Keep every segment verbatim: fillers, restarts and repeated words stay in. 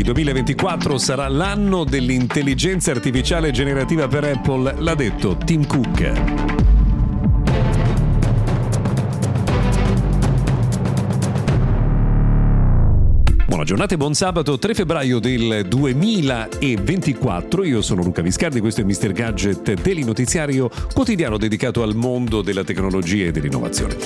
Il duemilaventiquattro sarà l'anno dell'intelligenza artificiale generativa per Apple, l'ha detto Tim Cook. Buona giornata e buon sabato tre febbraio del duemilaventiquattro. Io sono Luca Viscardi, questo è mister Gadget, del notiziario quotidiano dedicato al mondo della tecnologia e dell'innovazione.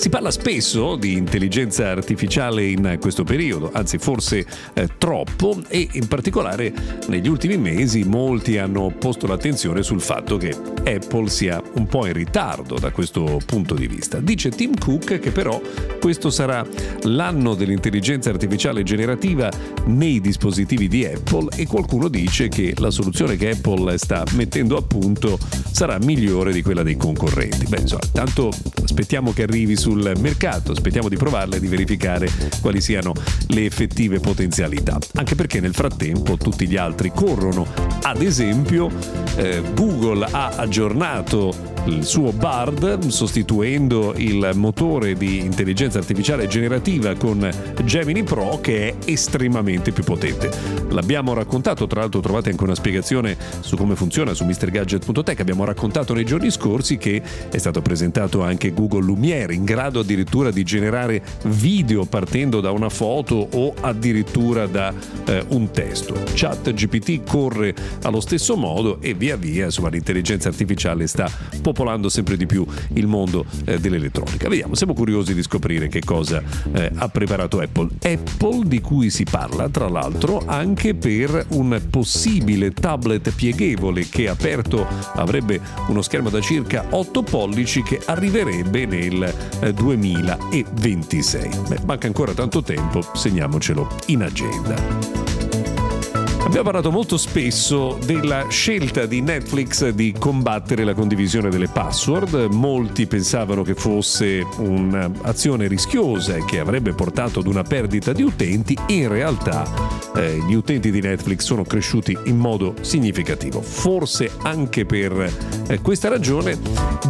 Si parla spesso di intelligenza artificiale in questo periodo, anzi forse eh, troppo, e in particolare negli ultimi mesi molti hanno posto l'attenzione sul fatto che Apple sia un po' in ritardo da questo punto di vista. Dice Tim Cook che però questo sarà l'anno dell'intelligenza artificiale generativa nei dispositivi di Apple, e qualcuno dice che la soluzione che Apple sta mettendo a punto sarà migliore di quella dei concorrenti. Beh, insomma, tanto aspettiamo che arrivi sul mercato, aspettiamo di provarla e di verificare quali siano le effettive potenzialità, anche perché nel frattempo tutti gli altri corrono. Ad esempio eh, Google ha aggiornato il suo Bard, sostituendo il motore di intelligenza artificiale generativa con Gemini Pro, che è estremamente più potente. L'abbiamo raccontato, tra l'altro trovate anche una spiegazione su come funziona su Mister Gadget punto tech. Abbiamo raccontato nei giorni scorsi che è stato presentato anche Google Lumiere, in grado addirittura di generare video partendo da una foto o addirittura da eh, un testo. ChatGPT corre allo stesso modo e via via, insomma, l'intelligenza artificiale sta popolando sempre di più il mondo eh, dell'elettronica. Vediamo, siamo curiosi di scoprire che cosa eh, ha preparato Apple. Apple, di cui si parla tra l'altro anche per un possibile tablet pieghevole che aperto avrebbe uno schermo da circa otto pollici, che arriverebbe nel eh, duemilaventisei. Beh, manca ancora tanto tempo, segniamocelo in agenda. Abbiamo parlato molto spesso della scelta di Netflix di combattere la condivisione delle password. Molti pensavano che fosse un'azione rischiosa e che avrebbe portato ad una perdita di utenti. In realtà eh, gli utenti di Netflix sono cresciuti in modo significativo. Forse anche per eh, questa ragione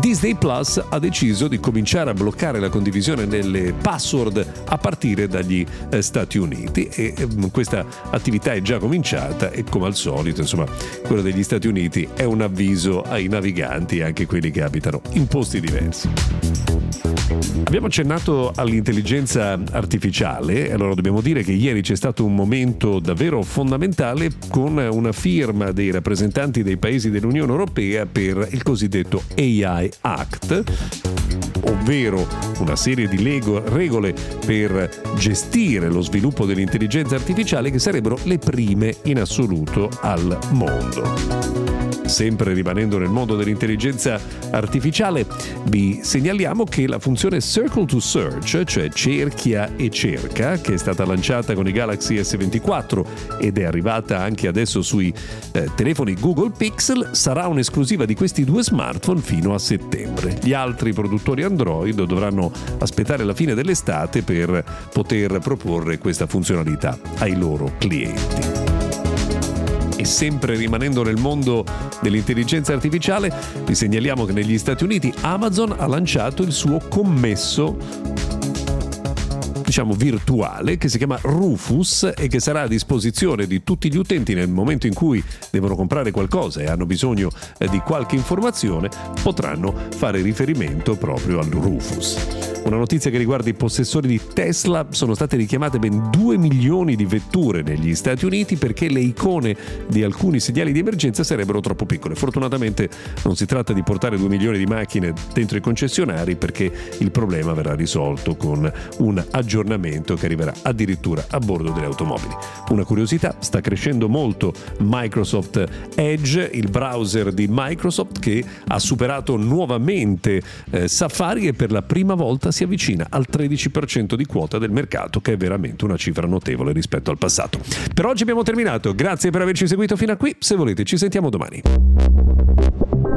Disney Plus ha deciso di cominciare a bloccare la condivisione delle password a partire dagli eh, Stati Uniti, e eh, questa attività è già cominciata. E come al solito, insomma, quello degli Stati Uniti è un avviso ai naviganti e anche quelli che abitano in posti diversi. Abbiamo accennato all'intelligenza artificiale, allora dobbiamo dire che ieri c'è stato un momento davvero fondamentale con una firma dei rappresentanti dei paesi dell'Unione Europea per il cosiddetto A I Act, ovvero una serie di lego, regole per gestire lo sviluppo dell'intelligenza artificiale, che sarebbero le prime in assoluto al mondo. Sempre rimanendo nel mondo dell'intelligenza artificiale, vi segnaliamo che la funzione Circle to Search, cioè cerchia e cerca, che è stata lanciata con i Galaxy S ventiquattro ed è arrivata anche adesso sui eh, telefoni Google Pixel, sarà un'esclusiva di questi due smartphone fino a settembre. Gli altri produttori Android dovranno aspettare la fine dell'estate per poter proporre questa funzionalità ai loro clienti. E sempre rimanendo nel mondo dell'intelligenza artificiale, vi segnaliamo che negli Stati Uniti Amazon ha lanciato il suo commesso, diciamo virtuale, che si chiama Rufus e che sarà a disposizione di tutti gli utenti nel momento in cui devono comprare qualcosa e hanno bisogno di qualche informazione, potranno fare riferimento proprio al Rufus. Una notizia che riguarda i possessori di Tesla: sono state richiamate ben due milioni di vetture negli Stati Uniti perché le icone di alcuni segnali di emergenza sarebbero troppo piccole. Fortunatamente non si tratta di portare due milioni di macchine dentro i concessionari, perché il problema verrà risolto con un aggiornamento aggiornamento che arriverà addirittura a bordo delle automobili. Una curiosità, sta crescendo molto Microsoft Edge, il browser di Microsoft, che ha superato nuovamente eh, Safari e per la prima volta si avvicina al tredici per cento di quota del mercato, che è veramente una cifra notevole rispetto al passato. Per oggi abbiamo terminato, grazie per averci seguito fino a qui, se volete ci sentiamo domani.